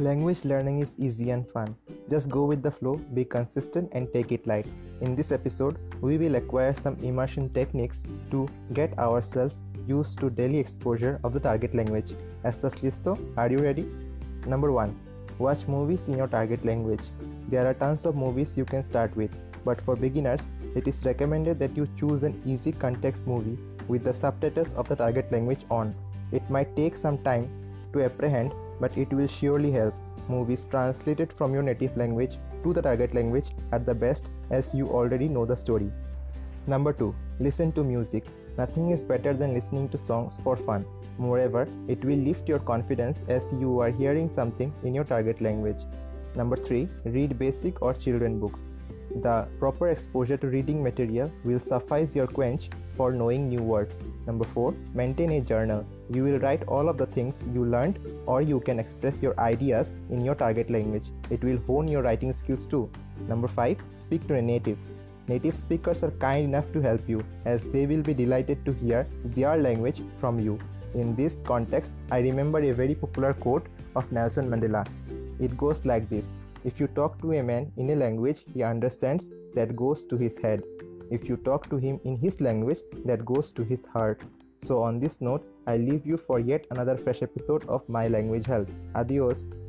Language learning is easy and fun. Just go with the flow, be consistent and take it light. In this episode, we will acquire some immersion techniques to get ourselves used to daily exposure of the target language. ¿Estás listo? Are you ready? Number 1. Watch movies in your target language. There are tons of movies you can start with, but for beginners, it is recommended that you choose an easy context movie with the subtitles of the target language on. It might take some time to apprehend, but it will surely help. Movies translated from your native language to the target language are the best as you already know the story. Number 2. Listen to music. Nothing is better than listening to songs for fun. Moreover, it will lift your confidence as you are hearing something in your target language. Number 3. Read basic or children books. The proper exposure to reading material will suffice your quench for knowing new words. Number 4. Maintain a journal. You will write all of the things you learned, or you can express your ideas in your target language. It will hone your writing skills too. Number 5. Speak to natives. Native speakers are kind enough to help you, as they will be delighted to hear their language from you. In this context, I remember a very popular quote of Nelson Mandela. It goes like this. If you talk to a man in a language he understands, that goes to his head. If you talk to him in his language, that goes to his heart. So on this note, I leave you for yet another fresh episode of My Language Health. Adios.